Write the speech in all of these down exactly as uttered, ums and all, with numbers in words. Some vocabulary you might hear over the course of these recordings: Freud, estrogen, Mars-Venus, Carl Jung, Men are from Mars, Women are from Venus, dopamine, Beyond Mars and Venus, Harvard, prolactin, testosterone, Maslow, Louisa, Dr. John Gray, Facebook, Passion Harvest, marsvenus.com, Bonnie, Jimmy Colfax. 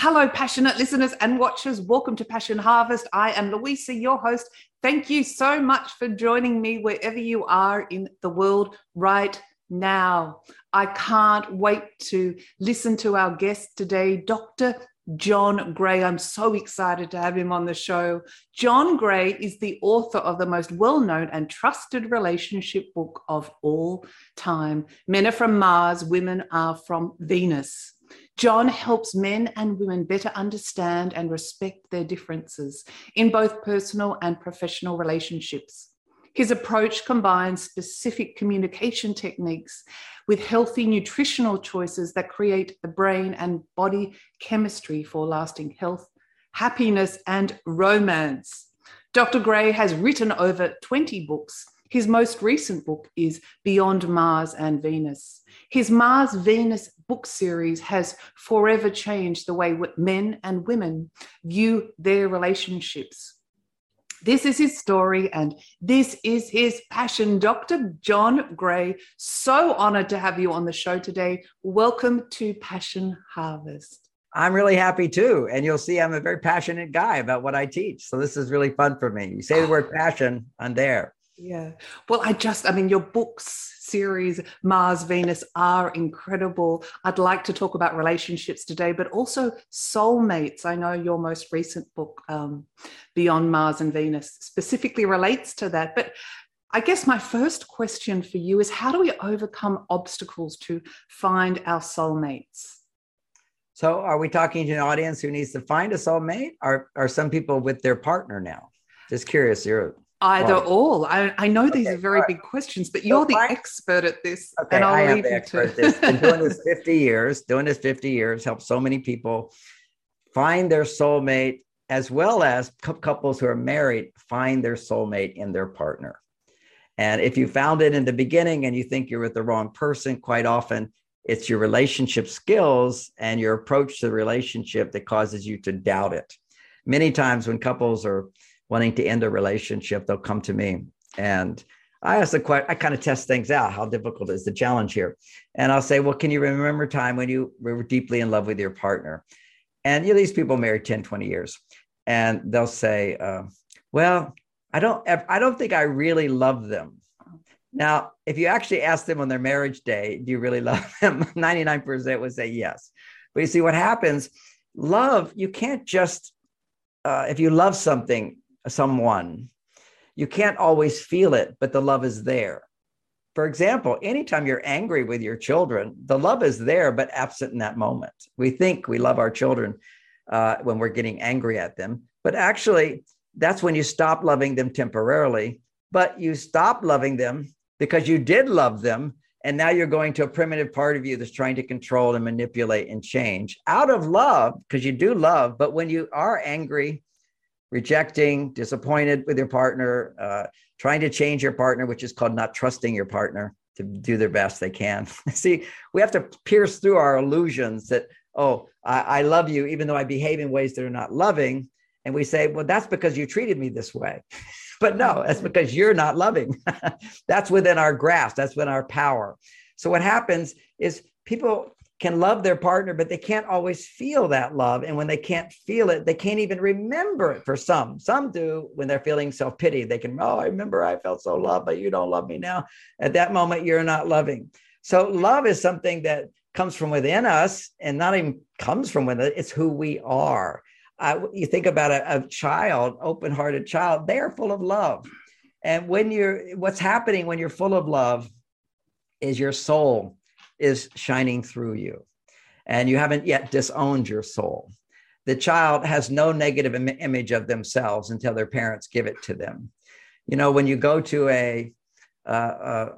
Hello, passionate listeners and watchers. Welcome to Passion Harvest. I am Louisa, your host. Thank you so much for joining me wherever you are in the world right now. I can't wait to listen to our guest today, Doctor John Gray. I'm so excited to have him on the show. John Gray is the author of the most well-known and trusted relationship book of all time, Men Are From Mars, Women Are From Venus. John helps men and women better understand and respect their differences in both personal and professional relationships. His approach combines specific communication techniques with healthy nutritional choices that create the brain and body chemistry for lasting health, happiness, and romance. Doctor Gray has written over twenty books. His most recent book is Beyond Mars and Venus. His Mars-Venus book series has forever changed the way men and women view their relationships. This is his story and this is his passion. Doctor John Gray, so honored to have you on the show today. Welcome to Passion Harvest. I'm really happy too. And you'll see I'm a very passionate guy about what I teach. So this is really fun for me. You say the word passion, I'm there. Yeah. Well, I just, I mean, your books series, Mars, Venus, are incredible. I'd like to talk about relationships today, but also soulmates. I know your most recent book, um, Beyond Mars and Venus, specifically relates to that. But I guess my first question for you is, how do we overcome obstacles to find our soulmates? So are we talking to an audience who needs to find a soulmate? Or are some people with their partner now? Just curious, you're... Either right. all. I, I know these okay, are very right. big questions, but you're so the fine. expert at this. Okay, and I'll I am leave the expert at this. Been doing this fifty years, doing this fifty years, helped so many people find their soulmate, as well as cu- couples who are married find their soulmate in their partner. And if you found it in the beginning and you think you're with the wrong person, quite often it's your relationship skills and your approach to the relationship that causes you to doubt it. Many times when couples are wanting to end a relationship, they'll come to me. And I ask the question, I kind of test things out. How difficult is the challenge here? And I'll say, well, can you remember a time when you were deeply in love with your partner? And you know, these people married ten, twenty years. And they'll say, uh, well, I don't, I don't think I really love them. Now, if you actually ask them on their marriage day, do you really love them? ninety-nine percent would say yes. But you see what happens, love, you can't just, uh, if you love something, someone, you can't always feel it, but the love is there. For example, anytime you're angry with your children, the love is there, but absent in that moment. We think we love our children uh, when we're getting angry at them, but actually that's when you stop loving them temporarily, but you stop loving them because you did love them. And now you're going to a primitive part of you that's trying to control and manipulate and change out of love, because you do love, but when you are angry, rejecting, disappointed with your partner, uh, trying to change your partner, which is called not trusting your partner to do their best they can. See, we have to pierce through our illusions that, oh, I, I love you, even though I behave in ways that are not loving. And we say, well, that's because you treated me this way. But no, that's because you're not loving. That's within our grasp. That's within our power. So what happens is people can love their partner, but they can't always feel that love. And when they can't feel it, they can't even remember it for some. Some do when they're feeling self-pity. They can, oh, I remember I felt so loved, but you don't love me now. At that moment, you're not loving. So love is something that comes from within us and not even comes from within us. It's who we are. I, you think about a, a child, open-hearted child, they're full of love. And when you're, what's happening when you're full of love is your soul is shining through you, and you haven't yet disowned your soul. The child has no negative im- image of themselves until their parents give it to them. You know, when you go to a, uh, a,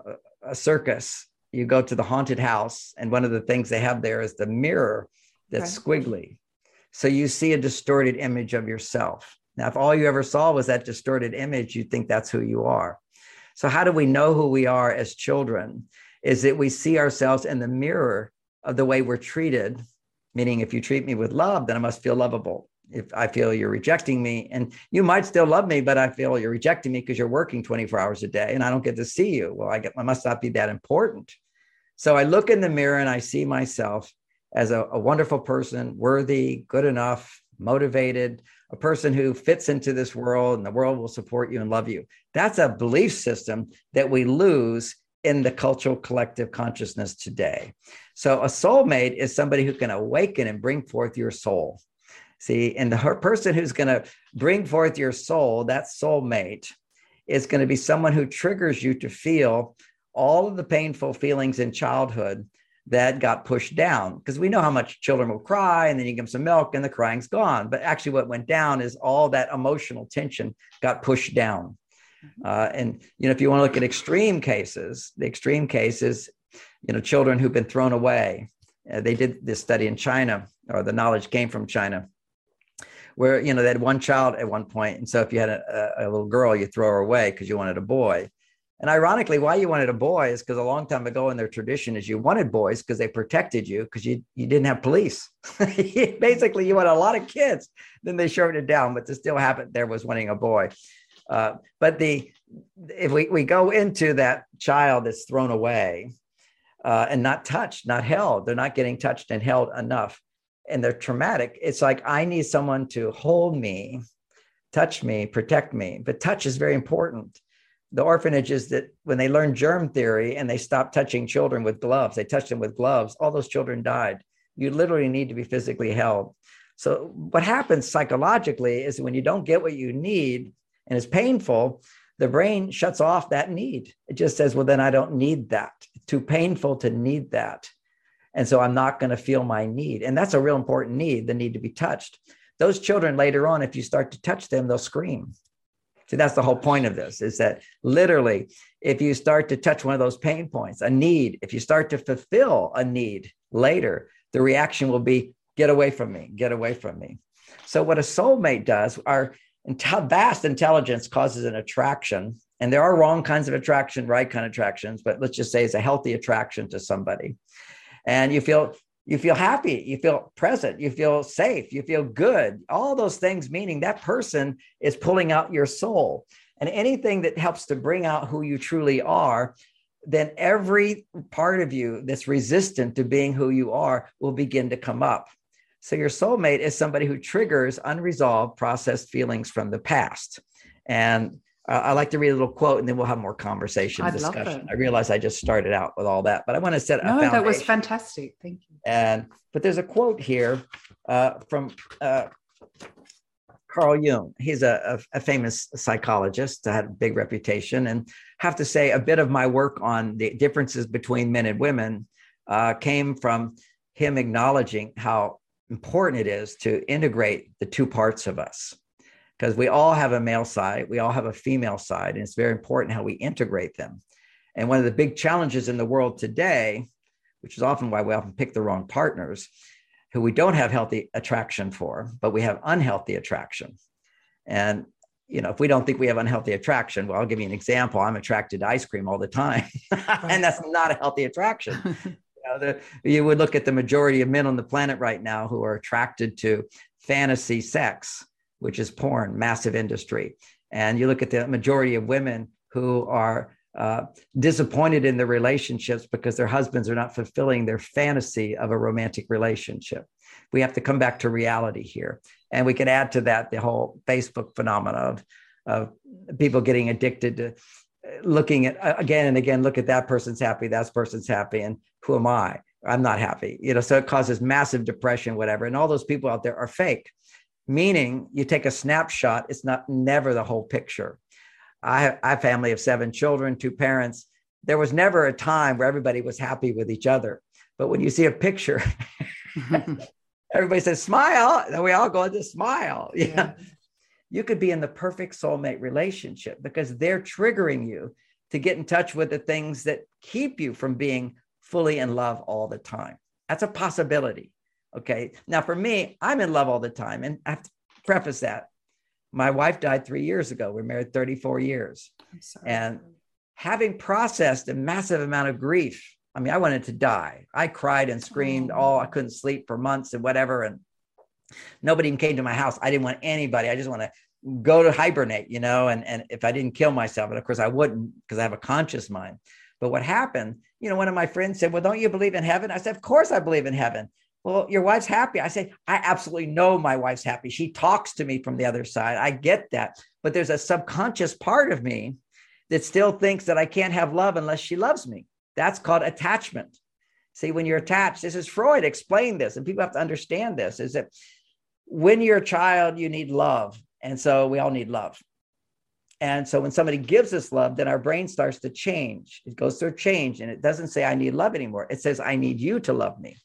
a circus, you go to the haunted house, and one of the things they have there is the mirror that's okay. squiggly. So you see a distorted image of yourself. Now, if all you ever saw was that distorted image, you think that's who you are. So how do we know who we are as children? Is that we see ourselves in the mirror of the way we're treated, meaning if you treat me with love, then I must feel lovable. If I feel you're rejecting me, and you might still love me, but I feel you're rejecting me because you're working twenty-four hours a day and I don't get to see you. Well, I, get, I must not be that important. So I look in the mirror and I see myself as a, a wonderful person, worthy, good enough, motivated, a person who fits into this world, and the world will support you and love you. That's a belief system that we lose in the cultural collective consciousness today. So a soulmate is somebody who can awaken and bring forth your soul. See, and the her person who's going to bring forth your soul, that soulmate, is going to be someone who triggers you to feel all of the painful feelings in childhood that got pushed down, because we know how much children will cry, and then you give them some milk and the crying's gone. But actually what went down is all that emotional tension got pushed down. Uh, and, you know, if you want to look at extreme cases, the extreme cases, you know, children who've been thrown away. Uh, they did this study in China, or the knowledge came from China, where, you know, they had one child at one point. And so if you had a, a little girl, you throw her away because you wanted a boy. And ironically, why you wanted a boy is because a long time ago in their tradition is you wanted boys because they protected you, because you, you didn't have police. Basically, you wanted a lot of kids. Then they shortened it down, but to still happen, there was wanting a boy. Uh, but the if we, we go into that child that's thrown away uh, and not touched, not held, they're not getting touched and held enough, and they're traumatic. It's like, I need someone to hold me, touch me, protect me. But touch is very important. The orphanages that when they learned germ theory and they stopped touching children with gloves, they touched them with gloves, all those children died. You literally need to be physically held. So what happens psychologically is when you don't get what you need, and it's painful, the brain shuts off that need. It just says, well, then I don't need that. It's too painful to need that. And so I'm not going to feel my need. And that's a real important need, the need to be touched. Those children later on, if you start to touch them, they'll scream. So that's the whole point of this, is that literally, if you start to touch one of those pain points, a need, if you start to fulfill a need later, the reaction will be, get away from me, get away from me. So what a soulmate does, our vast intelligence causes an attraction, and there are wrong kinds of attraction, right kind of attractions, but let's just say it's a healthy attraction to somebody. And you feel you feel happy, you feel present, you feel safe, you feel good, all those things, meaning that person is pulling out your soul. And anything that helps to bring out who you truly are, then every part of you that's resistant to being who you are will begin to come up. So your soulmate is somebody who triggers unresolved processed feelings from the past. And uh, I like to read a little quote, and then we'll have more conversation I'd discussion. I realize I just started out with all that, but I want to set no, a foundation. That was fantastic. Thank you. And but there's a quote here uh, from uh, Carl Jung. He's a, a, a famous psychologist that had a big reputation, and have to say a bit of my work on the differences between men and women uh, came from him acknowledging how important it is to integrate the two parts of us, because we all have a male side, we all have a female side, and it's very important how we integrate them. And one of the big challenges in the world today, which is often why we often pick the wrong partners, who we don't have healthy attraction for, but we have unhealthy attraction. And you know, if we don't think we have unhealthy attraction, well, I'll give you an example. I'm attracted to ice cream all the time, and that's not a healthy attraction. The, you would look at the majority of men on the planet right now who are attracted to fantasy sex, which is porn, massive industry. And you look at the majority of women who are uh, disappointed in their relationships because their husbands are not fulfilling their fantasy of a romantic relationship. We have to come back to reality here. And we can add to that the whole Facebook phenomena of, of people getting addicted to looking at again and again, look at that person's happy, that person's happy. And who am I? I'm not happy. You know, so it causes massive depression, whatever. And all those people out there are fake, meaning you take a snapshot. It's not never the whole picture. I have a family of seven children, two parents. There was never a time where everybody was happy with each other. But when you see a picture, everybody says, smile. And we all go into smile. Yeah. yeah. You could be in the perfect soulmate relationship because they're triggering you to get in touch with the things that keep you from being fully in love all the time. That's a possibility. Okay. Now for me, I'm in love all the time. And I have to preface that. My wife died three years ago. We're married thirty-four years. I'm sorry. And having processed a massive amount of grief, I mean, I wanted to die. I cried and screamed. Oh, oh I couldn't sleep for months and whatever. And nobody even came to my house. I didn't want anybody. I just want to go to hibernate, you know, and, and if I didn't kill myself, and of course I wouldn't because I have a conscious mind. But what happened, you know, one of my friends said, well, don't you believe in heaven? I said, of course I believe in heaven. Well, your wife's happy. I said, I absolutely know my wife's happy. She talks to me from the other side. I get that. But there's a subconscious part of me that still thinks that I can't have love unless she loves me. That's called attachment. See, when you're attached, this is Freud explained this, and people have to understand this, is that when you're a child, you need love. And so we all need love. And so when somebody gives us love, then our brain starts to change. It goes through a change, and it doesn't say I need love anymore. It says I need you to love me.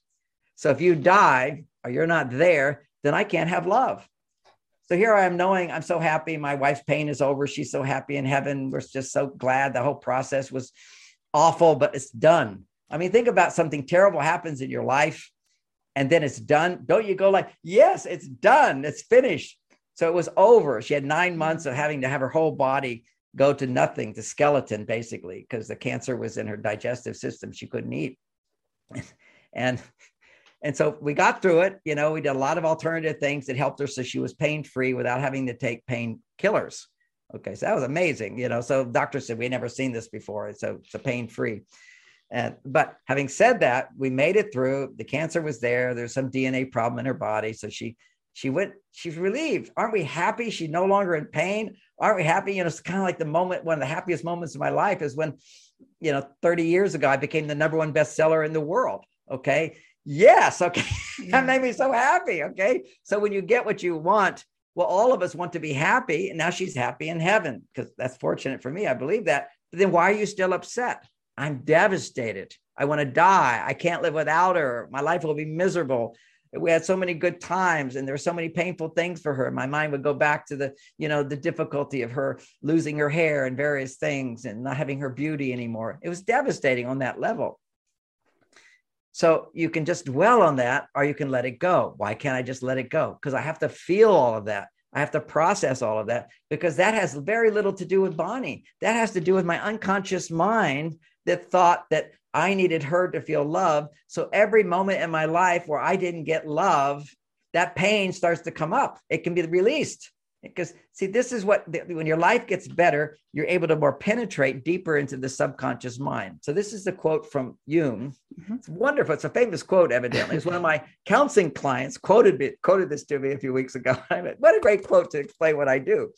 So if you die or you're not there, then I can't have love. So here I am knowing I'm so happy. My wife's pain is over. She's so happy in heaven. We're just so glad. The whole process was awful, but it's done. I mean, think about something terrible happens in your life and then it's done. Don't you go like, yes, it's done. It's finished. So it was over. She had nine months of having to have her whole body go to nothing, to skeleton, basically, because the cancer was in her digestive system. She couldn't eat. and and so we got through it. You know, we did a lot of alternative things that helped her so she was pain-free without having to take painkillers. Okay, so that was amazing. You know, so doctors said, we had never seen this before. And so it's a pain-free. And, but having said that, we made it through. The cancer was there. There's some D N A problem in her body. So she She went, she's relieved. Aren't we happy? She's no longer in pain. Aren't we happy? You know, it's kind of like the moment, one of the happiest moments of my life is when, you know, thirty years ago, I became the number one bestseller in the world. Okay. Yes. Okay. That made me so happy. Okay. So when you get what you want, well, all of us want to be happy. And now she's happy in heaven because that's fortunate for me. I believe that. But then why are you still upset? I'm devastated. I want to die. I can't live without her. My life will be miserable. We had so many good times and there were so many painful things for her. My mind would go back to the, you know, the difficulty of her losing her hair and various things and not having her beauty anymore. It was devastating on that level. So you can just dwell on that or you can let it go. Why can't I just let it go? Because I have to feel all of that. I have to process all of that because that has very little to do with Bonnie. That has to do with my unconscious mind that thought that I needed her to feel love. So every moment in my life where I didn't get love, that pain starts to come up. It can be released because see, this is what, when your life gets better, you're able to more penetrate deeper into the subconscious mind. So this is the quote from Jung. Mm-hmm. It's wonderful. It's a famous quote, evidently. It's one of my counseling clients quoted me, quoted this to me a few weeks ago. I went, what a great quote to explain what I do.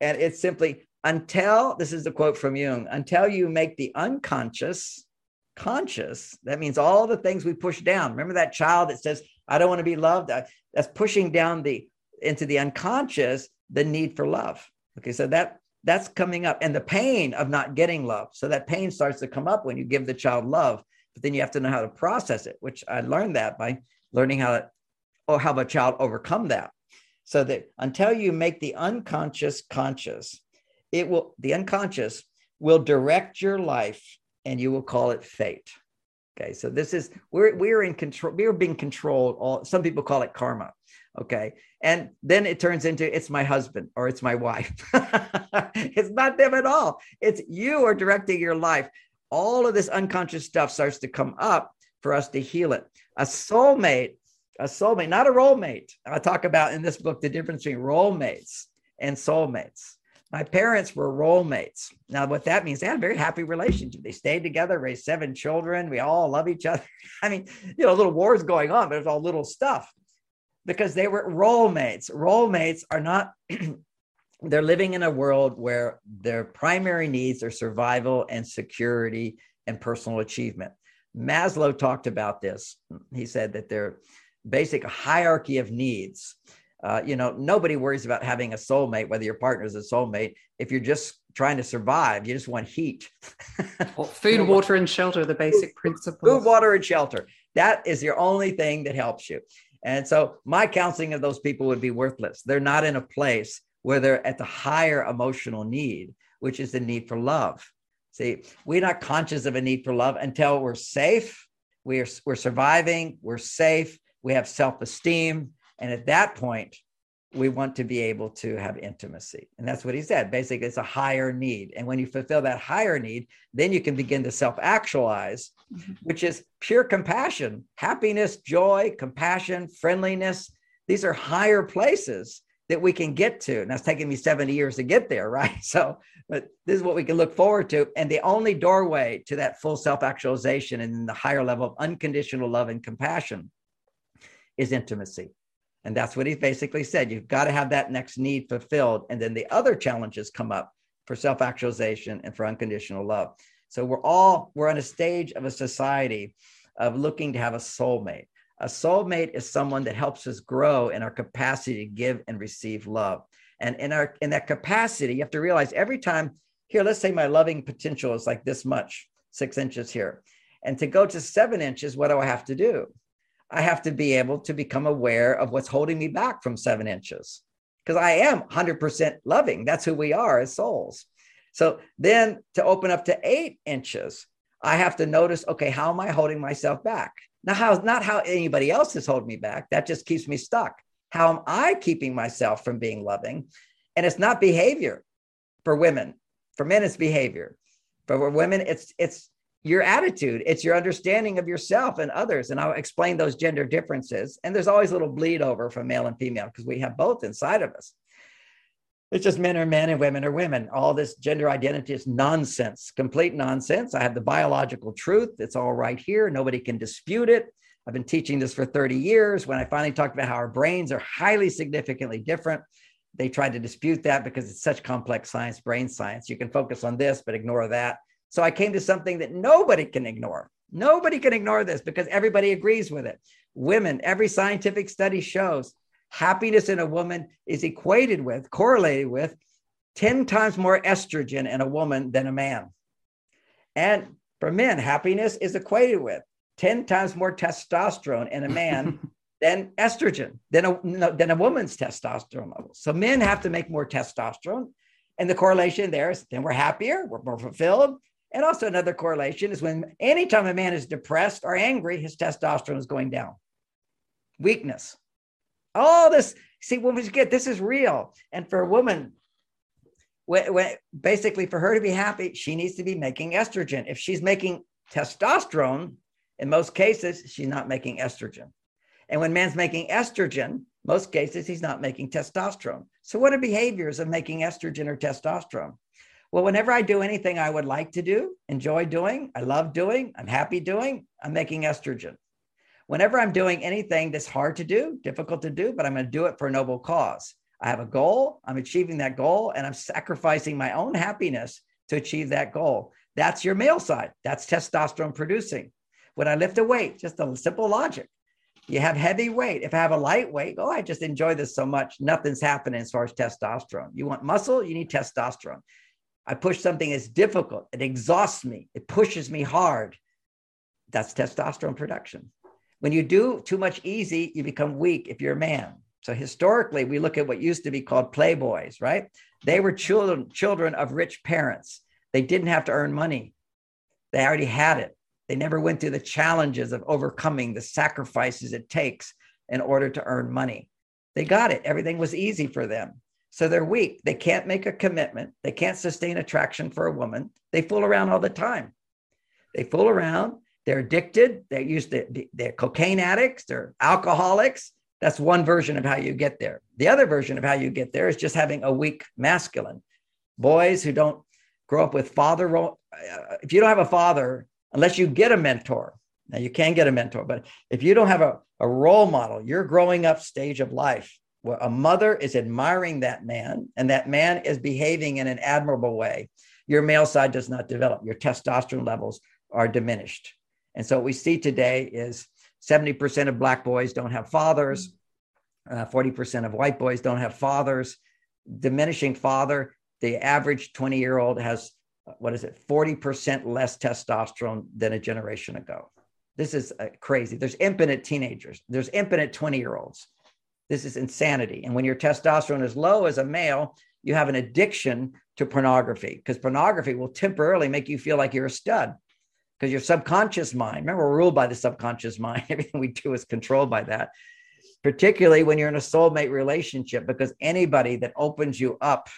And it's simply until, this is the quote from Jung, until you make the unconscious conscious, that means all the things we push down. Remember that child that says, I don't want to be loved? That's pushing down the into the unconscious, the need for love. Okay, so that that's coming up. And the pain of not getting love. So that pain starts to come up when you give the child love, but then you have to know how to process it, which I learned that by learning how to, or how a child overcome that. So that until you make the unconscious conscious, it will, the unconscious will direct your life and you will call it fate. Okay, so this is, we're we're in control, we're being controlled all, some people call it karma, okay? And then it turns into, it's my husband or it's my wife. It's not them at all. It's you are directing your life. All of this unconscious stuff starts to come up for us to heal it. A soulmate, a soulmate, not a role mate. I talk about in this book, the difference between role mates and soulmates. My parents were role mates. Now, what that means, they had a very happy relationship. They stayed together, raised seven children. We all love each other. I mean, you know, little wars going on, but it's all little stuff because they were role mates. Role mates are not, they're living in a world where their primary needs are survival and security and personal achievement. Maslow talked about this. He said that their basic hierarchy of needs. Uh, you know, nobody worries about having a soulmate, whether your partner is a soulmate. If you're just trying to survive, you just want heat. Well, food, water, and shelter, the basic principles. Food, water, and shelter. That is your only thing that helps you. And so my counseling of those people would be worthless. They're not in a place where they're at the higher emotional need, which is the need for love. See, we're not conscious of a need for love until we're safe. We're, we're surviving. We're safe. we have self-esteem. And at that point, we want to be able to have intimacy. And that's what he said. Basically, it's a higher need. And when you fulfill that higher need, then you can begin to self-actualize, which is pure compassion, happiness, joy, compassion, friendliness. These are higher places that we can get to. Now, it's taken me seventy years to get there, right? So, but this is what we can look forward to. And the only doorway to that full self-actualization and the higher level of unconditional love and compassion is intimacy. And that's what he basically said. You've got to have that next need fulfilled. And then the other challenges come up for self-actualization and for unconditional love. So we're all, we're on a stage of a society of looking to have a soulmate. A soulmate is someone that helps us grow in our capacity to give and receive love. And in our, in that capacity, you have to realize every time here, let's say my loving potential is like this much, six inches here. And to go to seven inches, what do I have to do? I have to be able to become aware of what's holding me back from seven inches because I am one hundred percent loving. That's who we are as souls. So then to open up to eight inches, I have to notice, okay, how am I holding myself back? Now, how, not how anybody else is holding me back. That just keeps me stuck. How am I keeping myself from being loving? And it's not behavior for women. For men, it's behavior. For women, it's it's. your attitude, it's your understanding of yourself and others. And I'll explain those gender differences. And there's always a little bleed over from male and female because we have both inside of us. It's just men are men and women are women. All this gender identity is nonsense, complete nonsense. I have the biological truth. It's all right here. Nobody can dispute it. I've been teaching this for thirty years. When I finally talked about how our brains are highly significantly different, they tried to dispute that because it's such complex science, brain science. You can focus on this, but ignore that. So I came to something that nobody can ignore. Nobody can ignore this because everybody agrees with it. Women, every scientific study shows happiness in a woman is equated with, correlated with ten times more estrogen in a woman than a man. And for men, happiness is equated with ten times more testosterone in a man than estrogen, than a, than a woman's testosterone level. So men have to make more testosterone. And the correlation there is then we're happier, we're more fulfilled. And also another correlation is when anytime a man is depressed or angry, his testosterone is going down. Weakness. All this, see, when we get, this is real. And for a woman, when, when, basically for her to be happy, she needs to be making estrogen. If she's making testosterone, in most cases, she's not making estrogen. And when man's making estrogen, most cases, he's not making testosterone. So what are behaviors of making estrogen or testosterone? Well, whenever I do anything I would like to do, enjoy doing, I love doing, I'm happy doing, I'm making estrogen. Whenever I'm doing anything that's hard to do, difficult to do, but I'm going to do it for a noble cause. I have a goal, I'm achieving that goal, and I'm sacrificing my own happiness to achieve that goal. That's your male side. That's testosterone producing. When I lift a weight, just a simple logic. You have heavy weight. If I have a light weight, oh, I just enjoy this so much. Nothing's happening as far as testosterone. You want muscle, you need testosterone. I push something that's difficult. It exhausts me. It pushes me hard. That's testosterone production. When you do too much easy, you become weak if you're a man. So historically, we look at what used to be called playboys, right? They were children, children of rich parents. They didn't have to earn money. They already had it. They never went through the challenges of overcoming the sacrifices it takes in order to earn money. They got it. Everything was easy for them. So they're weak. They can't make a commitment. They can't sustain attraction for a woman. They fool around all the time. They fool around. They're addicted. They're used to, they're cocaine addicts. They're alcoholics. That's one version of how you get there. The other version of how you get there is just having a weak masculine. Boys who don't grow up with father role. If you don't have a father, unless you get a mentor. Now you can get a mentor, but if you don't have a, a role model, your growing up stage of life where a mother is admiring that man and that man is behaving in an admirable way, your male side does not develop. Your testosterone levels are diminished. And so what we see today is seventy percent of Black boys don't have fathers, uh, forty percent of white boys don't have fathers, diminishing father. The average twenty year old has what is it, forty percent less testosterone than a generation ago. This is uh, crazy. There's impotent teenagers. There's impotent twenty year olds. This is insanity. And when your testosterone is low as a male, you have an addiction to pornography because pornography will temporarily make you feel like you're a stud. because your subconscious mind, remember, we're ruled by the subconscious mind. Everything we do is controlled by that, particularly when you're in a soulmate relationship, because anybody that opens you up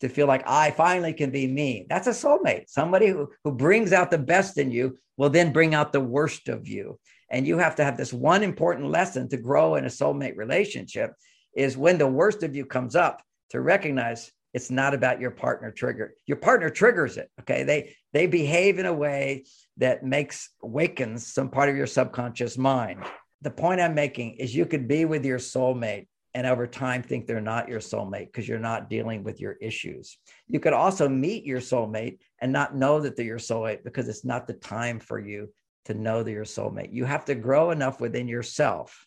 to feel like I finally can be me, that's a soulmate. Somebody who, who brings out the best in you will then bring out the worst of you. And you have to have this one important lesson to grow in a soulmate relationship is when the worst of you comes up to recognize it's not about your partner trigger. Your partner triggers it, okay? They they behave in a way that makes, awakens some part of your subconscious mind. The point I'm making is you could be with your soulmate and over time think they're not your soulmate because you're not dealing with your issues. You could also meet your soulmate and not know that they're your soulmate because it's not the time for you to know that you're your soulmate. You have to grow enough within yourself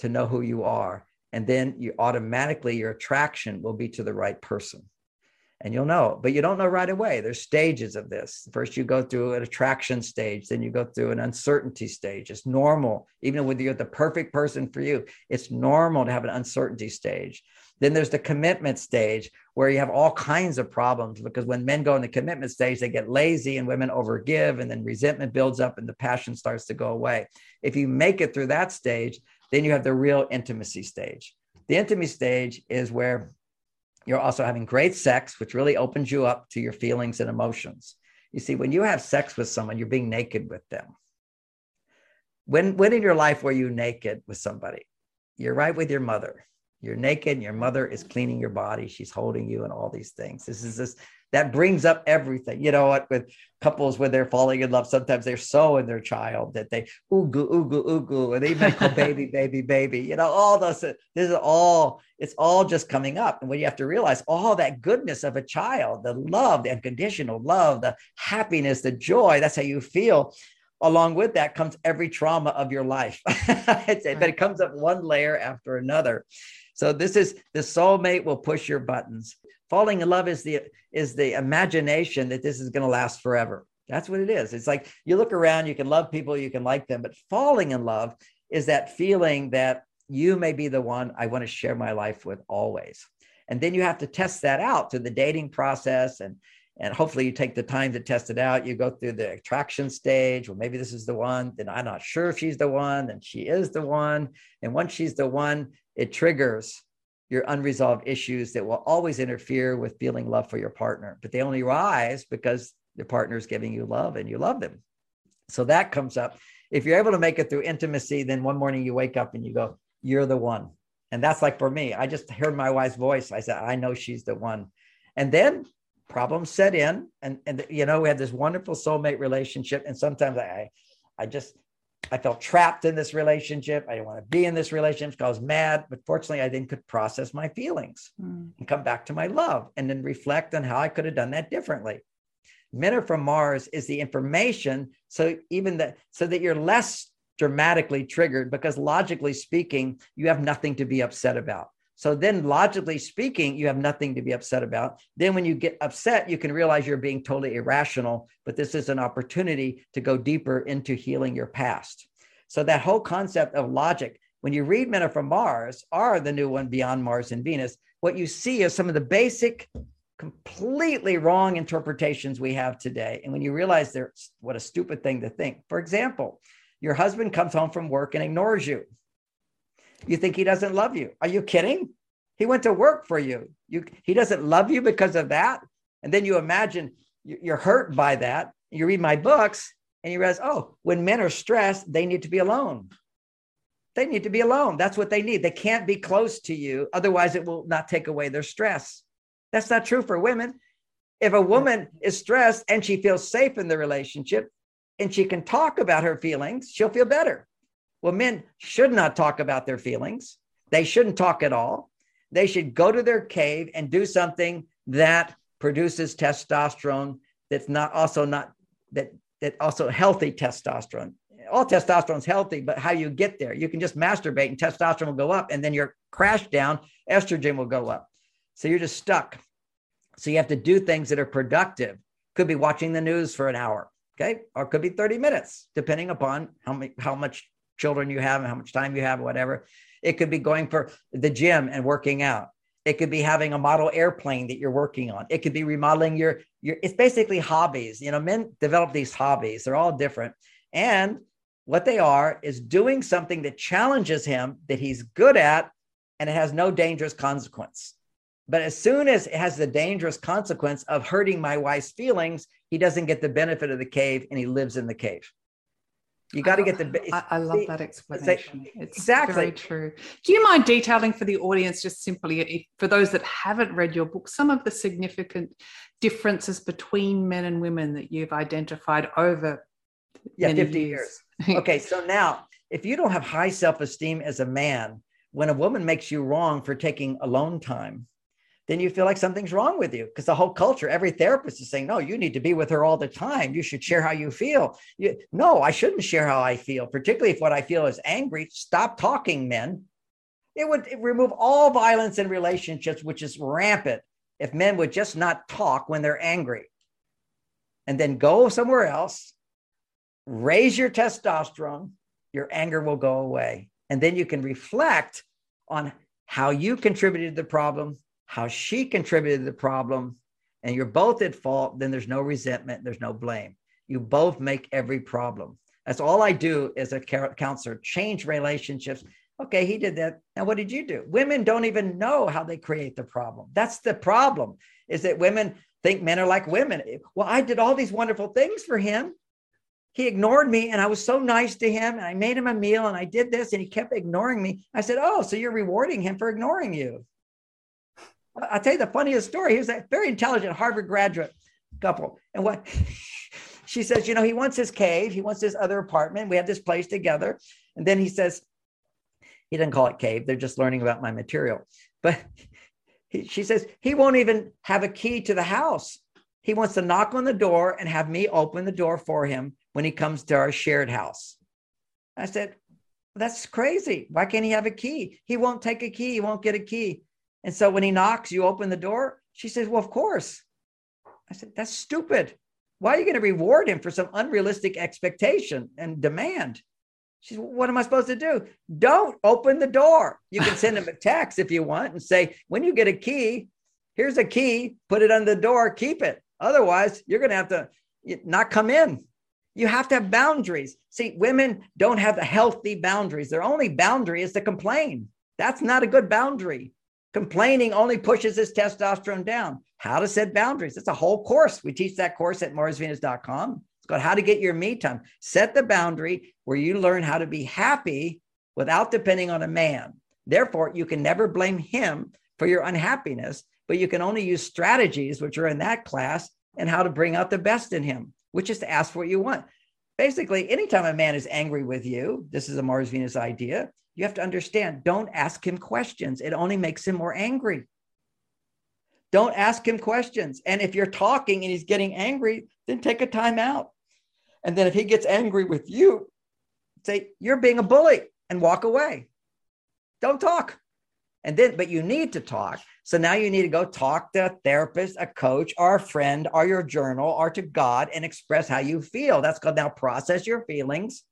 to know who you are. And then you automatically, your attraction will be to the right person. And you'll know, but you don't know right away. There's stages of this. First, you go through an attraction stage. Then you go through an uncertainty stage. It's normal, even whether you're the perfect person for you, it's normal to have an uncertainty stage. Then there's the commitment stage where you have all kinds of problems because when men go in the commitment stage, they get lazy and women overgive and then resentment builds up and the passion starts to go away. If you make it through that stage, then you have the real intimacy stage. The intimacy stage is where you're also having great sex, which really opens you up to your feelings and emotions. You see, when you have sex with someone, you're being naked with them. When, when in your life were you naked with somebody? You're right with your mother. You're naked and your mother is cleaning your body. She's holding you and all these things. This is this, that brings up everything. You know what, with couples when they're falling in love, sometimes they're so in their child that they oogu, oogu, oogu, and they make a baby, baby, baby, you know, all those, this is all, it's all just coming up. And when you have to realize all that goodness of a child, the love, the unconditional love, the happiness, the joy, that's how you feel. Along with that comes every trauma of your life, but it comes up one layer after another. So this is, the soulmate will push your buttons. Falling in love is the is the imagination that this is going to last forever. That's what it is. It's like you look around, you can love people, you can like them, but falling in love is that feeling that you may be the one I want to share my life with always. And then you have to test that out through the dating process and And hopefully you take the time to test it out. You go through the attraction stage. Well, maybe this is the one. Then I'm not sure if she's the one. And she is the one. And once she's the one, it triggers your unresolved issues that will always interfere with feeling love for your partner. But they only rise because your partner is giving you love and you love them. So that comes up. If you're able to make it through intimacy, then one morning you wake up and you go, you're the one. And that's like for me, I just heard my wife's voice. I said, I know she's the one. And then problems set in and, and, you know, we had this wonderful soulmate relationship. And sometimes I, I just, I felt trapped in this relationship. I didn't want to be in this relationship because I was mad, but fortunately I then could process my feelings mm. and come back to my love and then reflect on how I could have done that differently. Men Are From Mars is the information. So even that, so that you're less dramatically triggered because logically speaking, you have nothing to be upset about. So then logically speaking, you have nothing to be upset about. Then when you get upset, you can realize you're being totally irrational, but this is an opportunity to go deeper into healing your past. So that whole concept of logic, when you read Men Are From Mars, or the new one, Beyond Mars and Venus, what you see is some of the basic, completely wrong interpretations we have today. And when you realize they're, what a stupid thing to think. For example, your husband comes home from work and ignores you. You think he doesn't love you. Are you kidding? He went to work for you. You he doesn't love you because of that. And then you imagine you're hurt by that. You read my books and you realize, oh, when men are stressed, they need to be alone. They need to be alone. That's what they need. They can't be close to you. Otherwise, it will not take away their stress. That's not true for women. If a woman is stressed and she feels safe in the relationship and she can talk about her feelings, she'll feel better. Well, men should not talk about their feelings. They shouldn't talk at all. They should go to their cave and do something that produces testosterone that's not also not that that also healthy testosterone. All testosterone is healthy, but how you get there, you can just masturbate and testosterone will go up and then your crash down, estrogen will go up. So you're just stuck. So you have to do things that are productive. Could be watching the news for an hour, okay? Or could be thirty minutes, depending upon how many, how much children you have and how much time you have, whatever. It could be going for the gym and working out. It could be having a model airplane that you're working on. It could be remodeling your, your, it's basically hobbies. You know, men develop these hobbies. They're all different. And what they are is doing something that challenges him, that he's good at, and it has no dangerous consequence. But as soon as it has the dangerous consequence of hurting my wife's feelings, he doesn't get the benefit of the cave and he lives in the cave. You got to get the. I, I love that explanation. It's exactly very true. Do you mind detailing for the audience, just simply for those that haven't read your book, some of the significant differences between men and women that you've identified over yeah many fifty years? years. Okay, so now if you don't have high self-esteem as a man, when a woman makes you wrong for taking alone time, then you feel like something's wrong with you, because the whole culture, every therapist is saying, no, you need to be with her all the time. You should share how you feel. You, no, I shouldn't share how I feel, particularly if what I feel is angry. Stop talking, men. It would remove all violence in relationships, which is rampant, if men would just not talk when they're angry. And then go somewhere else, raise your testosterone, your anger will go away. And then you can reflect on how you contributed to the problem, how she contributed to the problem, and you're both at fault. Then there's no resentment, there's no blame. You both make every problem. That's all I do as a counselor, change relationships. Okay, he did that. Now, what did you do? Women don't even know how they create the problem. That's the problem, is that women think men are like women. Well, I did all these wonderful things for him. He ignored me and I was so nice to him and I made him a meal and I did this and he kept ignoring me. I said, oh, so you're rewarding him for ignoring you. I'll tell you the funniest story. He was a very intelligent Harvard graduate couple. And what she says, you know, he wants his cave. He wants his other apartment. We have this place together. And then he says, he didn't call it cave. They're just learning about my material. But he, she says, he won't even have a key to the house. He wants to knock on the door and have me open the door for him when he comes to our shared house. I said, that's crazy. Why can't he have a key? He won't take a key. He won't get a key. And so when he knocks, you open the door. She says, well, of course. I said, that's stupid. Why are you going to reward him for some unrealistic expectation and demand? She said, what am I supposed to do? Don't open the door. You can send him a text if you want and say, when you get a key, here's a key, put it under the door, keep it. Otherwise, you're going to have to not come in. You have to have boundaries. See, women don't have the healthy boundaries. Their only boundary is to complain. That's not a good boundary. Complaining only pushes his testosterone down. How to set boundaries. It's a whole course. We teach that course at mars venus dot com. It's called How to Get Your Me Time. Set the boundary where you learn how to be happy without depending on a man. Therefore, you can never blame him for your unhappiness, but you can only use strategies, which are in that class, and how to bring out the best in him, which is to ask for what you want. Basically, anytime a man is angry with you, this is a Mars-Venus idea, you have to understand, don't ask him questions. It only makes him more angry. Don't ask him questions. And if you're talking and he's getting angry, then take a time out. And then if he gets angry with you, say, you're being a bully, and walk away. Don't talk. And then, but you need to talk. So now you need to go talk to a therapist, a coach, or a friend, or your journal, or to God, and express how you feel. That's called now process your feelings,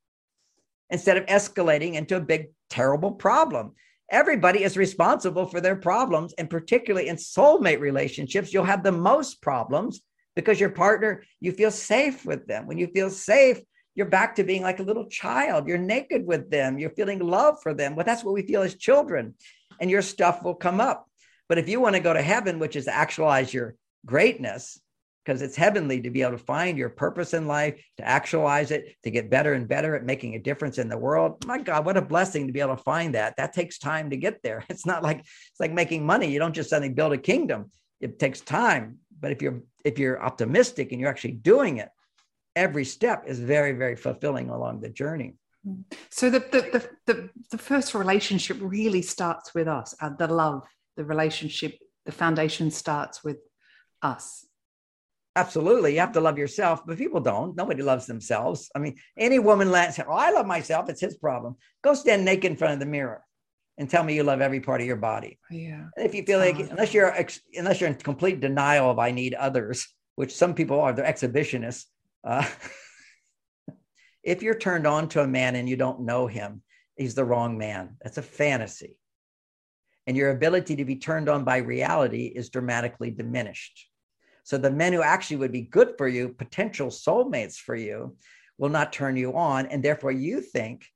instead of escalating into a big, terrible problem. Everybody is responsible for their problems. And particularly in soulmate relationships, you'll have the most problems because your partner, you feel safe with them. When you feel safe, you're back to being like a little child. You're naked with them. You're feeling love for them. Well, that's what we feel as children. And your stuff will come up. But if you want to go to heaven, which is actualize your greatness, because it's heavenly to be able to find your purpose in life, to actualize it, to get better and better at making a difference in the world. My God, what a blessing to be able to find that. That takes time to get there. It's not like, it's like making money. You don't just suddenly build a kingdom. It takes time. But if you're, if you're optimistic and you're actually doing it, every step is very, very fulfilling along the journey. So the, the, the, the, the first relationship really starts with us. Uh, the love, the relationship, the foundation starts with us. Absolutely. You have to love yourself, but people don't. Nobody loves themselves. I mean, any woman says, oh, I love myself. It's his problem. Go stand naked in front of the mirror and tell me you love every part of your body. Yeah. And if you feel like, hard. unless you're, unless you're in complete denial of I need others, which some people are, they're exhibitionists. Uh, if you're turned on to a man and you don't know him, he's the wrong man. That's a fantasy. and your ability to be turned on by reality is dramatically diminished. So the men who actually would be good for you, potential soulmates for you, will not turn you on, and therefore you think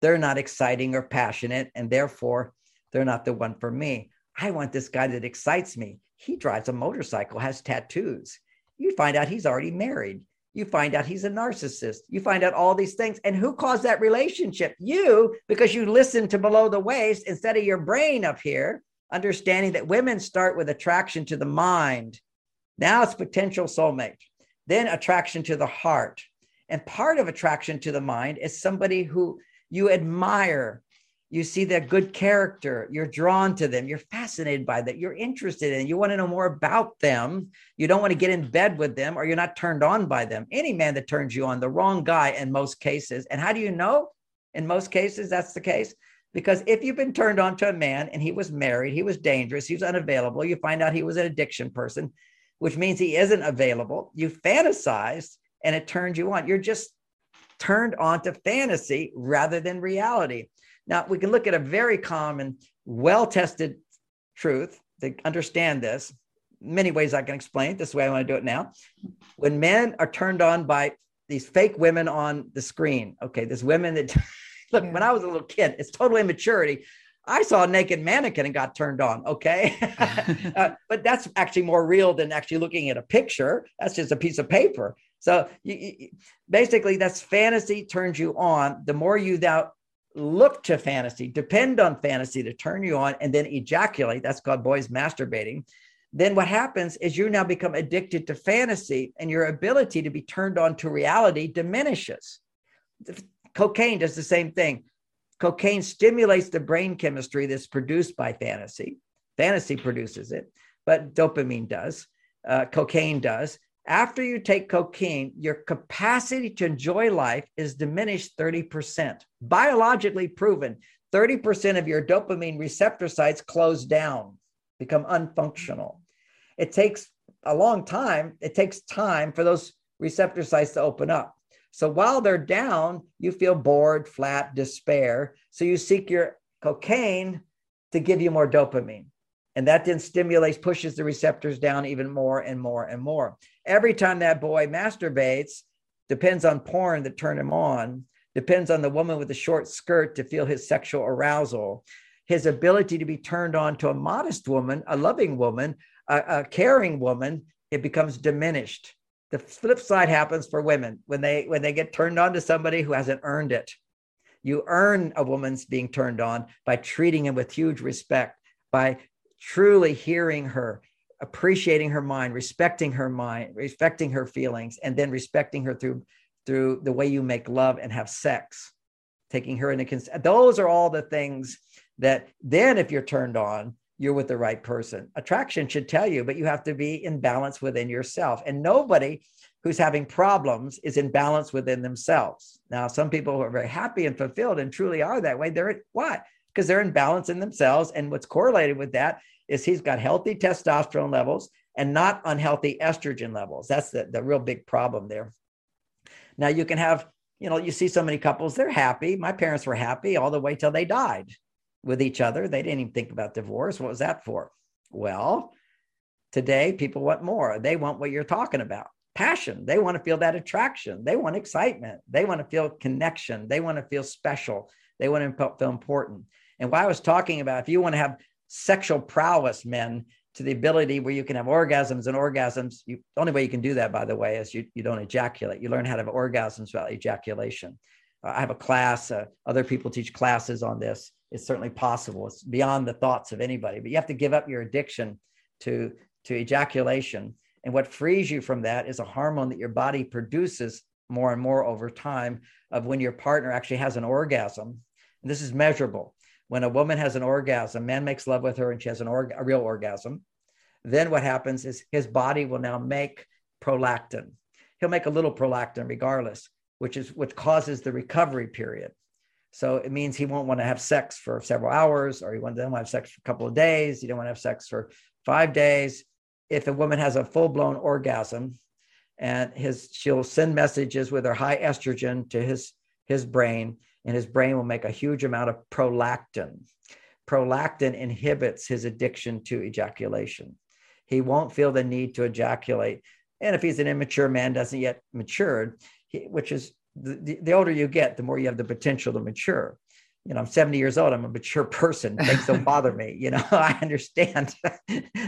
they're not exciting or passionate, and therefore they're not the one for me. I want this guy that excites me. He drives a motorcycle, has tattoos. You find out he's already married. You find out he's a narcissist. You find out all these things. And who caused that relationship? You, because you listen to below the waist instead of your brain up here, understanding that women start with attraction to the mind. Now it's potential soulmate. Then attraction to the heart. And part of attraction to the mind is somebody who you admire. You see their good character. You're drawn to them. You're fascinated by that. You're interested in it. You want to know more about them. You don't want to get in bed with them, or you're not turned on by them. Any man that turns you on, the wrong guy in most cases. And how do you know? In most cases, that's the case. Because if you've been turned on to a man and he was married, he was dangerous, he was unavailable, you find out he was an addiction person, which means he isn't available. You fantasized and it turned you on. You're just turned on to fantasy rather than reality. Now, we can look at a very common, well-tested truth to understand this. Many ways I can explain it. This is the way I want to do it now. When men are turned on by these fake women on the screen, okay, there's women that, look, yeah. When I was a little kid, it's total immaturity. I saw a naked mannequin and got turned on, okay? uh, but that's actually more real than actually looking at a picture. That's just a piece of paper. So you, you, basically, that's fantasy turns you on. The more you doubt, look to fantasy, depend on fantasy to turn you on, and then ejaculate. That's called boys masturbating. Then what happens is you now become addicted to fantasy, and your ability to be turned on to reality diminishes. Cocaine does the same thing. Cocaine stimulates the brain chemistry that's produced by fantasy. Fantasy produces it, but dopamine does. Uh, cocaine does. After you take cocaine, your capacity to enjoy life is diminished thirty percent. Biologically proven, thirty percent of your dopamine receptor sites close down, become unfunctional. It takes a long time. It takes time for those receptor sites to open up. So while they're down, you feel bored, flat, despair. So you seek your cocaine to give you more dopamine. And that then stimulates, pushes the receptors down even more and more and more. Every time that boy masturbates, depends on porn to turn him on, depends on the woman with the short skirt to feel his sexual arousal, his ability to be turned on to a modest woman, a loving woman, a, a caring woman, it becomes diminished. The flip side happens for women when they when they get turned on to somebody who hasn't earned it. You earn a woman's being turned on by treating him with huge respect, by truly hearing her, appreciating her mind, respecting her mind, respecting her feelings, and then respecting her through, through the way you make love and have sex, taking her into consideration. Those are all the things that then if you're turned on, you're with the right person. Attraction should tell you, but you have to be in balance within yourself. And nobody who's having problems is in balance within themselves. Now, some people who are very happy and fulfilled and truly are that way, they're at what? Because they're in balance in themselves. And what's correlated with that is he's got healthy testosterone levels and not unhealthy estrogen levels. That's the, the real big problem there. Now you can have, you know, you see so many couples, they're happy. My parents were happy all the way till they died with each other. They didn't even think about divorce. What was that for? Well, today people want more. They want what you're talking about. Passion. They want to feel that attraction. They want excitement. They want to feel connection. They want to feel special. They want to feel important. And what I was talking about, if you want to have sexual prowess, men, to the ability where you can have orgasms and orgasms. You, the only way you can do that, by the way, is you, you don't ejaculate. You learn how to have orgasms without ejaculation. Uh, I have a class. Uh, other people teach classes on this. It's certainly possible. It's beyond the thoughts of anybody, but you have to give up your addiction to, to ejaculation. And what frees you from that is a hormone that your body produces more and more over time of when your partner actually has an orgasm. And this is measurable. When a woman has an orgasm, man makes love with her and she has an org- a real orgasm. Then what happens is his body will now make prolactin. He'll make a little prolactin regardless, which is what causes the recovery period. So it means he won't want to have sex for several hours, or he won't want to have sex for a couple of days. You don't want to have sex for five days. If a woman has a full-blown orgasm, and his she'll send messages with her high estrogen to his his brain. And his brain will make a huge amount of prolactin. prolactin inhibits his addiction to ejaculation. He won't feel the need to ejaculate. And if he's an immature man, doesn't yet matured, he, which is the, the, the older you get, the more you have the potential to mature. You know, I'm seventy years old. I'm a mature person. Things don't bother me. You know, I understand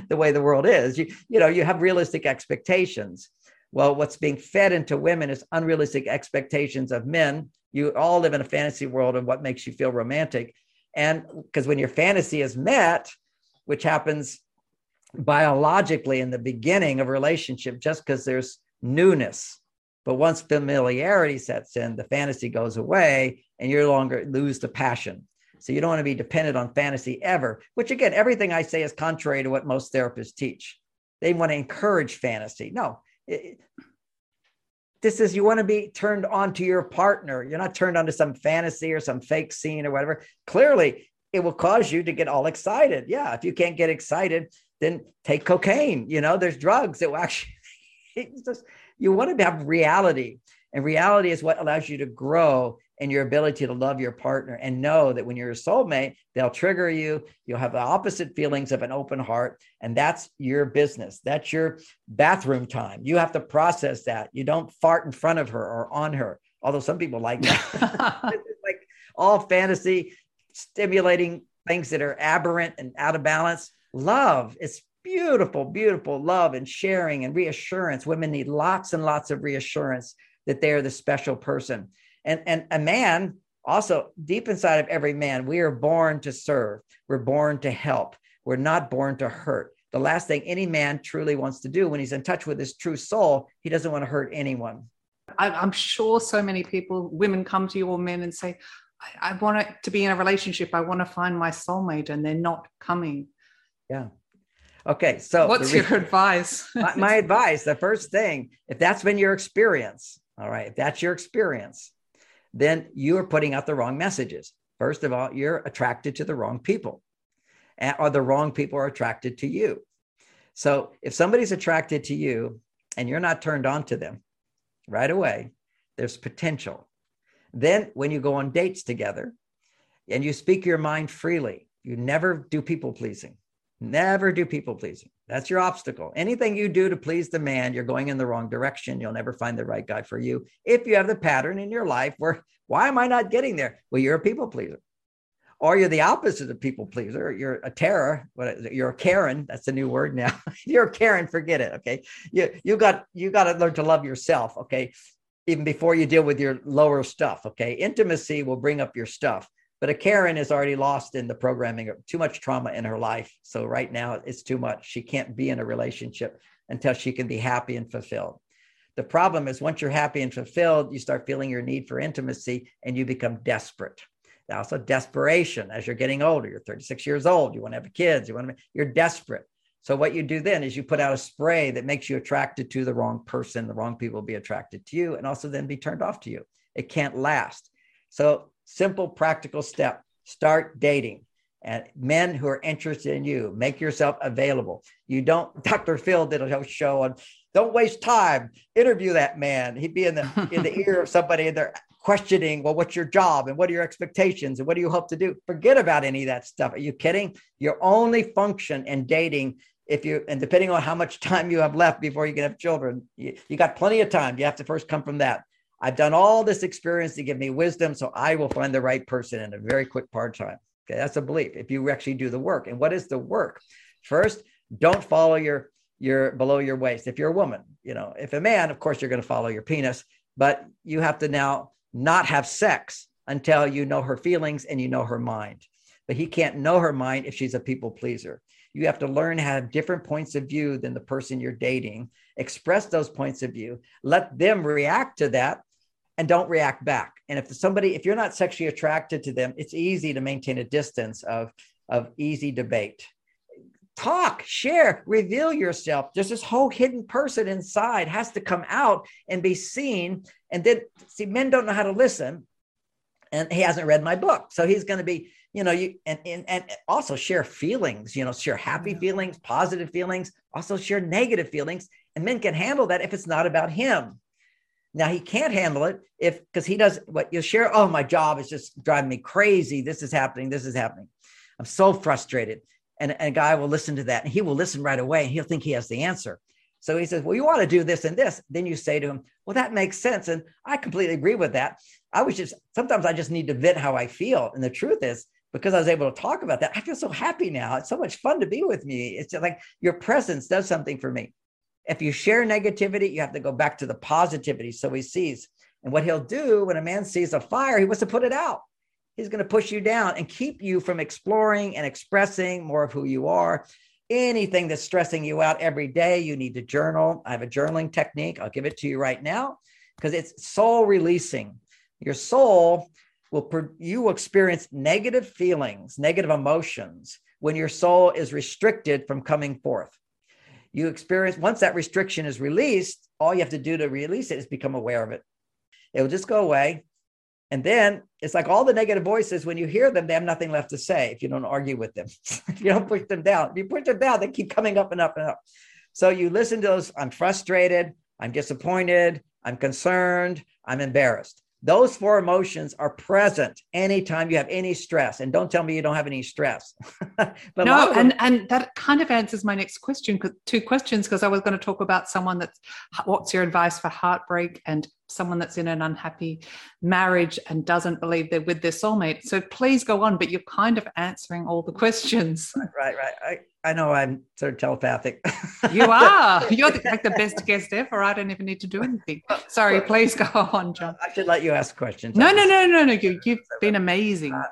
the way the world is. You, you know, you have realistic expectations. Well, what's being fed into women is unrealistic expectations of men. You all live in a fantasy world of what makes you feel romantic. And because when your fantasy is met, which happens biologically in the beginning of a relationship, just because there's newness. But once familiarity sets in, the fantasy goes away and you no longer lose the passion. So you don't want to be dependent on fantasy ever, which again, everything I say is contrary to what most therapists teach. They want to encourage fantasy. No, it, this is, you want to be turned on to your partner. You're not turned on to some fantasy or some fake scene or whatever. Clearly, it will cause you to get all excited. Yeah, if you can't get excited, then take cocaine. You know, there's drugs that will actually, it's just, you want to have reality, and reality is what allows you to grow in your ability to love your partner and know that when you're a soulmate, they'll trigger you. You'll have the opposite feelings of an open heart, and that's your business. That's your bathroom time. You have to process that. You don't fart in front of her or on her, although some people like that. It's like all fantasy, stimulating things that are aberrant and out of balance. Love is beautiful, beautiful love and sharing and reassurance. Women need lots and lots of reassurance that they are the special person. And, and a man, also deep inside of every man, we are born to serve. We're born to help. We're not born to hurt. The last thing any man truly wants to do when he's in touch with his true soul, he doesn't want to hurt anyone. I'm sure so many people, women come to you or men and say, I, I want it to be in a relationship. I want to find my soulmate, and they're not coming. Yeah. Okay, so what's re- your advice? my, my advice, the first thing, if that's been your experience, all right, if that's your experience, then you are putting out the wrong messages. First of all, you're attracted to the wrong people, or the wrong people are attracted to you. So if somebody's attracted to you and you're not turned on to them right away, there's potential. Then when you go on dates together and you speak your mind freely, you never do people pleasing. Never do people pleasing. That's your obstacle. Anything you do to please the man, you're going in the wrong direction. You'll never find the right guy for you. If you have the pattern in your life where, why am I not getting there? Well, you're a people pleaser, or you're the opposite of people pleaser. You're a terror. You're a Karen. That's a new word now. You're a Karen. Forget it. Okay. You, you got, you got to learn to love yourself. Okay. Even before you deal with your lower stuff. Okay. Intimacy will bring up your stuff. But a Karen is already lost in the programming of too much trauma in her life. So right now it's too much. She can't be in a relationship until she can be happy and fulfilled. The problem is once you're happy and fulfilled, you start feeling your need for intimacy and you become desperate. Also desperation as you're getting older, you're thirty-six years old, you want to have kids, you want to, you're desperate. So what you do then is you put out a spray that makes you attracted to the wrong person. The wrong people will be attracted to you and also then be turned off to you. It can't last. So simple, practical step, start dating. And men who are interested in you, make yourself available. You don't, Doctor Phil did a show on, don't waste time, interview that man. He'd be in the in the ear of somebody and they're questioning, well, what's your job? And what are your expectations? And what do you hope to do? Forget about any of that stuff. Are you kidding? Your only function in dating, if you, and depending on how much time you have left before you can have children, you, you got plenty of time. You have to first come from that. I've done all this experience to give me wisdom, so I will find the right person in a very quick part time. Okay, that's a belief. If you actually do the work, and what is the work? First, don't follow your your below your waist. If you're a woman, you know, if a man, of course, you're going to follow your penis, but you have to now not have sex until you know her feelings and you know her mind. But he can't know her mind if she's a people pleaser. You have to learn how to have different points of view than the person you're dating, express those points of view, let them react to that, and don't react back. And if somebody, if you're not sexually attracted to them, it's easy to maintain a distance of, of easy debate. Talk, share, reveal yourself. There's this whole hidden person inside has to come out and be seen. And then, see, men don't know how to listen. And he hasn't read my book. So he's going to be, you know, you and, and, and also share feelings, you know, share happy yeah. feelings, positive feelings, also share negative feelings. And men can handle that if it's not about him. Now he can't handle it if, because he does what you'll share. Oh, my job is just driving me crazy. This is happening. This is happening. I'm so frustrated. And, and a guy will listen to that, and he will listen right away, and he'll think he has the answer. So he says, well, you want to do this and this. Then you say to him, well, that makes sense. And I completely agree with that. I was just, sometimes I just need to vent how I feel. And the truth is, because I was able to talk about that, I feel so happy now. It's so much fun to be with me. It's just like your presence does something for me. If you share negativity, you have to go back to the positivity. So he sees. And what he'll do when a man sees a fire, he wants to put it out. He's going to push you down and keep you from exploring and expressing more of who you are. Anything that's stressing you out every day, you need to journal. I have a journaling technique. I'll give it to you right now because it's soul releasing. Your soul will, you will experience negative feelings, negative emotions when your soul is restricted from coming forth. You experience, once that restriction is released, all you have to do to release it is become aware of it. It will just go away. And then it's like all the negative voices, when you hear them, they have nothing left to say if you don't argue with them. If you don't push them down, if you push them down, they keep coming up and up and up. So you listen to those, I'm frustrated, I'm disappointed, I'm concerned, I'm embarrassed. Those four emotions are present anytime you have any stress. And don't tell me you don't have any stress. But no, and, them- and that kind of answers my next question, two questions, because I was going to talk about someone that's, what's your advice for heartbreak, and someone that's in an unhappy marriage and doesn't believe they're with their soulmate. So please go on, but you're kind of answering all the questions. Right, right, right. I, I know I'm sort of telepathic. You are. You're the, like the best guest ever. I don't even need to do anything. Sorry, please go on, John. I should let you ask questions. No, no, no, no, no. You, you've been amazing. Uh,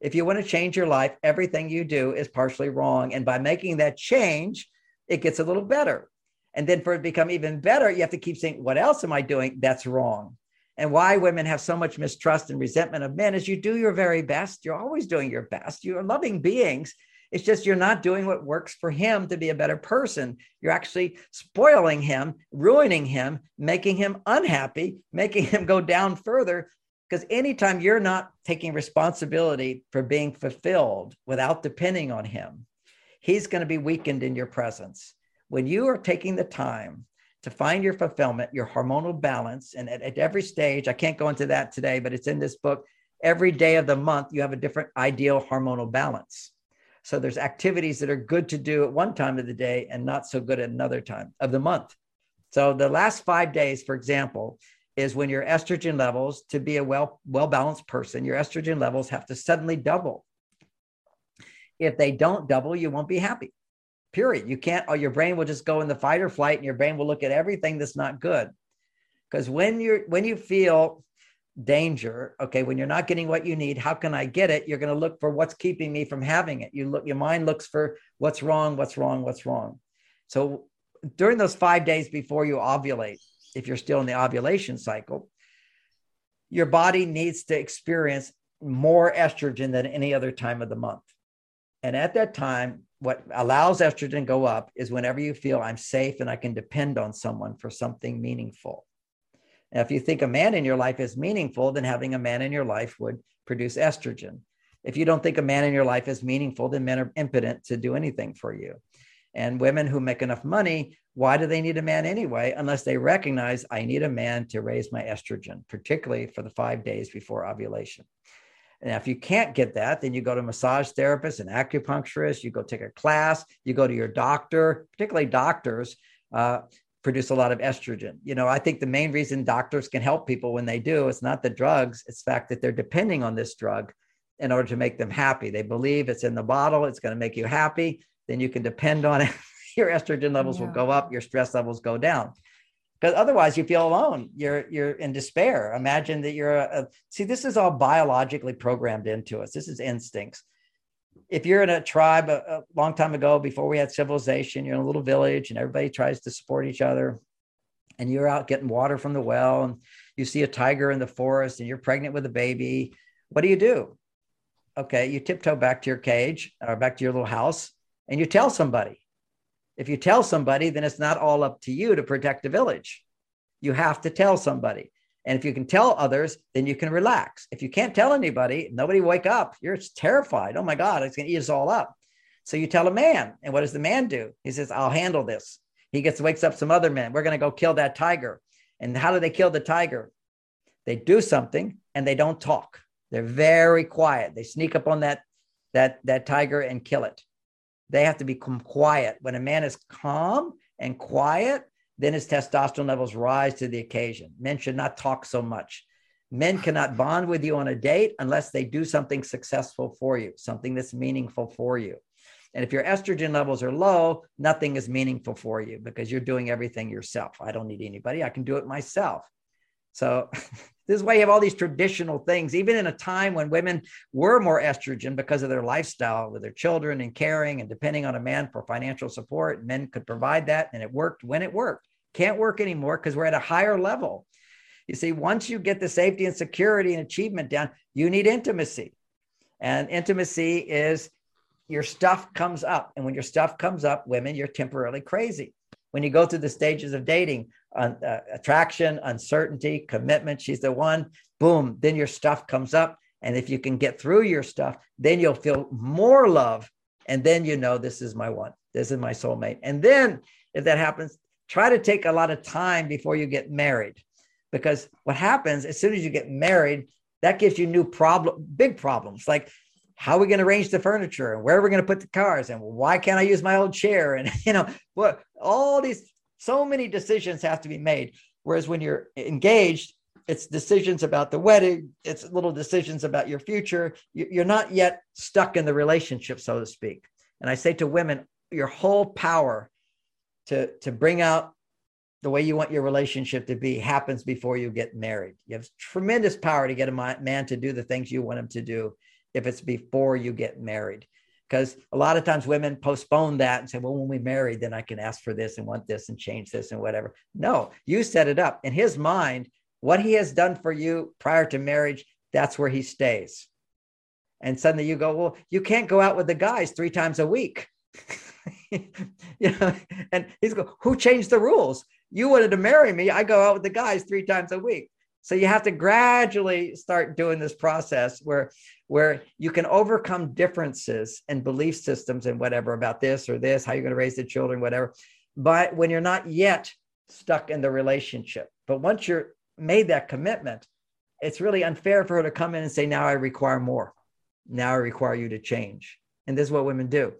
if you want to change your life, everything you do is partially wrong. And by making that change, it gets a little better. And then for it to become even better, you have to keep saying, what else am I doing that's wrong? And why women have so much mistrust and resentment of men is you do your very best. You're always doing your best. You are loving beings. It's just you're not doing what works for him to be a better person. You're actually spoiling him, ruining him, making him unhappy, making him go down further. Because anytime you're not taking responsibility for being fulfilled without depending on him, he's going to be weakened in your presence. When you are taking the time to find your fulfillment, your hormonal balance, and at, at every stage, I can't go into that today, but it's in this book, every day of the month, you have a different ideal hormonal balance. So there's activities that are good to do at one time of the day and not so good at another time of the month. So the last five days, for example, is when your estrogen levels, to be a well, well-balanced person, your estrogen levels have to suddenly double. If they don't double, you won't be happy. Period. You can't, or your brain will just go in the fight or flight, and your brain will look at everything that's not good. Because when you're, when you feel danger, okay, when you're not getting what you need, how can I get it? You're going to look for what's keeping me from having it. You look, your mind looks for what's wrong, what's wrong, what's wrong. So during those five days before you ovulate, if you're still in the ovulation cycle, your body needs to experience more estrogen than any other time of the month. And at that time, what allows estrogen to go up is whenever you feel I'm safe and I can depend on someone for something meaningful. Now, if you think a man in your life is meaningful, then having a man in your life would produce estrogen. If you don't think a man in your life is meaningful, then men are impotent to do anything for you. And women who make enough money, why do they need a man anyway? Unless they recognize I need a man to raise my estrogen, particularly for the five days before ovulation. And if you can't get that, then you go to massage therapists and acupuncturists, you go take a class, you go to your doctor, particularly doctors uh, produce a lot of estrogen. You know, I think the main reason doctors can help people when they do, it's not the drugs, it's the fact that they're depending on this drug in order to make them happy. They believe it's in the bottle, it's going to make you happy, then you can depend on it. Your estrogen levels yeah. will go up, your stress levels go down. Because otherwise you feel alone, you're you're in despair. Imagine that you're, a, a, see, this is all biologically programmed into us. This is instincts. If you're in a tribe a, a long time ago, before we had civilization, you're in a little village and everybody tries to support each other and you're out getting water from the well and you see a tiger in the forest and you're pregnant with a baby, what do you do? Okay, you tiptoe back to your cage or back to your little house and you tell somebody. If you tell somebody, then it's not all up to you to protect the village. You have to tell somebody. And if you can tell others, then you can relax. If you can't tell anybody, nobody wake up. You're terrified. Oh my God, it's going to eat us all up. So you tell a man. And what does the man do? He says, I'll handle this. He gets, wakes up some other men. We're going to go kill that tiger. And how do they kill the tiger? They do something and they don't talk. They're very quiet. They sneak up on that that, that tiger and kill it. They have to be quiet. When a man is calm and quiet, then his testosterone levels rise to the occasion. Men should not talk so much. Men cannot bond with you on a date unless they do something successful for you, something that's meaningful for you. And if your estrogen levels are low, nothing is meaningful for you because you're doing everything yourself. I don't need anybody. I can do it myself. So this is why you have all these traditional things, even in a time when women were more estrogen because of their lifestyle with their children and caring and depending on a man for financial support. Men could provide that, and it worked when it worked. Can't work anymore because we're at a higher level. You see, once you get the safety and security and achievement down, you need intimacy. And intimacy is your stuff comes up. And when your stuff comes up, women, you're temporarily crazy. When you go through the stages of dating, uh, uh, attraction, uncertainty, commitment, she's the one, boom, then your stuff comes up. And if you can get through your stuff, then you'll feel more love. And then you know, this is my one, this is my soulmate. And then if that happens, try to take a lot of time before you get married. Because what happens as soon as you get married, that gives you new problem, big problems. Like, how are we going to arrange the furniture, and where are we going to put the cars, and why can't I use my old chair? And, you know, what all these, so many decisions have to be made. Whereas when you're engaged, it's decisions about the wedding. It's little decisions about your future. You're not yet stuck in the relationship, so to speak. And I say to women, your whole power to, to bring out the way you want your relationship to be happens before you get married. You have tremendous power to get a man to do the things you want him to do if it's before you get married. Because a lot of times women postpone that and say, well, when we marry, then I can ask for this and want this and change this and whatever. No, you set it up. In his mind, what he has done for you prior to marriage, that's where he stays. And suddenly you go, well, you can't go out with the guys three times a week. You know, and he's going, who changed the rules? You wanted to marry me. I go out with the guys three times a week. So you have to gradually start doing this process where, where you can overcome differences in belief systems and whatever about this or this, how you're going to raise the children, whatever. But when you're not yet stuck in the relationship, but once you're made that commitment, it's really unfair for her to come in and say, now I require more. Now I require you to change. And this is what women do.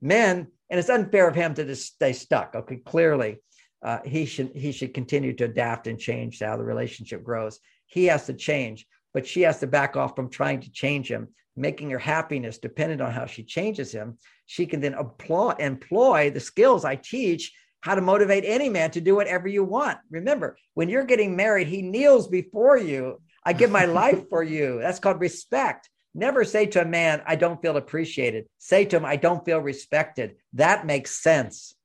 Men, and it's unfair of him to just stay stuck. Okay, clearly. Uh, he should he should continue to adapt and change how the relationship grows. He has to change, but she has to back off from trying to change him, making her happiness dependent on how she changes him. She can then employ, employ the skills I teach, how to motivate any man to do whatever you want. Remember, when you're getting married, he kneels before you. I give my life for you. That's called respect. Never say to a man, I don't feel appreciated. Say to him, I don't feel respected. That makes sense.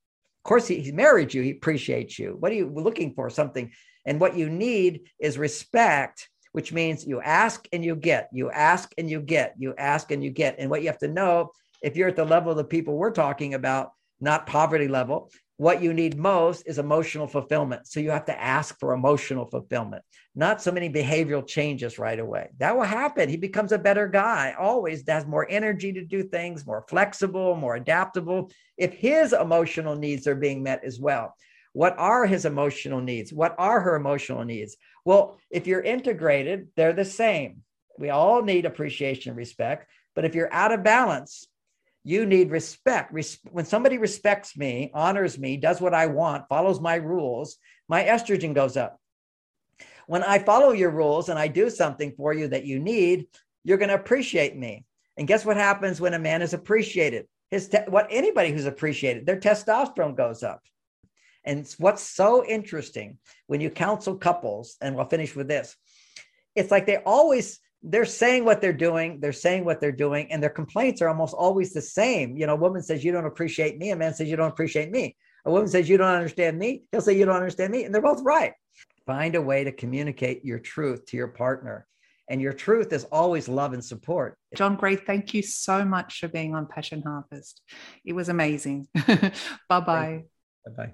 Of course, he, he married you. He appreciates you. What are you looking for? Something. And what you need is respect, which means you ask and you get, you ask and you get, you ask and you get. And what you have to know, if you're at the level of the people we're talking about, not poverty level, what you need most is emotional fulfillment. So you have to ask for emotional fulfillment, not so many behavioral changes right away. That will happen. He becomes a better guy, always has more energy to do things, more flexible, more adaptable, if his emotional needs are being met as well. What are his emotional needs? What are her emotional needs? Well, if you're integrated, they're the same. We all need appreciation and respect, but if you're out of balance, you need respect. When somebody respects me, honors me, does what I want, follows my rules, my estrogen goes up. When I follow your rules and I do something for you that you need, you're going to appreciate me. And guess what happens when a man is appreciated? His te- what anybody who's appreciated, their testosterone goes up. And what's so interesting when you counsel couples, and we'll finish with this, it's like they always... They're saying what they're doing. They're saying what they're doing. And their complaints are almost always the same. You know, a woman says, you don't appreciate me. A man says, you don't appreciate me. A woman says, you don't understand me. He'll say, you don't understand me. And they're both right. Find a way to communicate your truth to your partner. And your truth is always love and support. John Gray, thank you so much for being on Passion Harvest. It was amazing. Bye-bye. Bye-bye.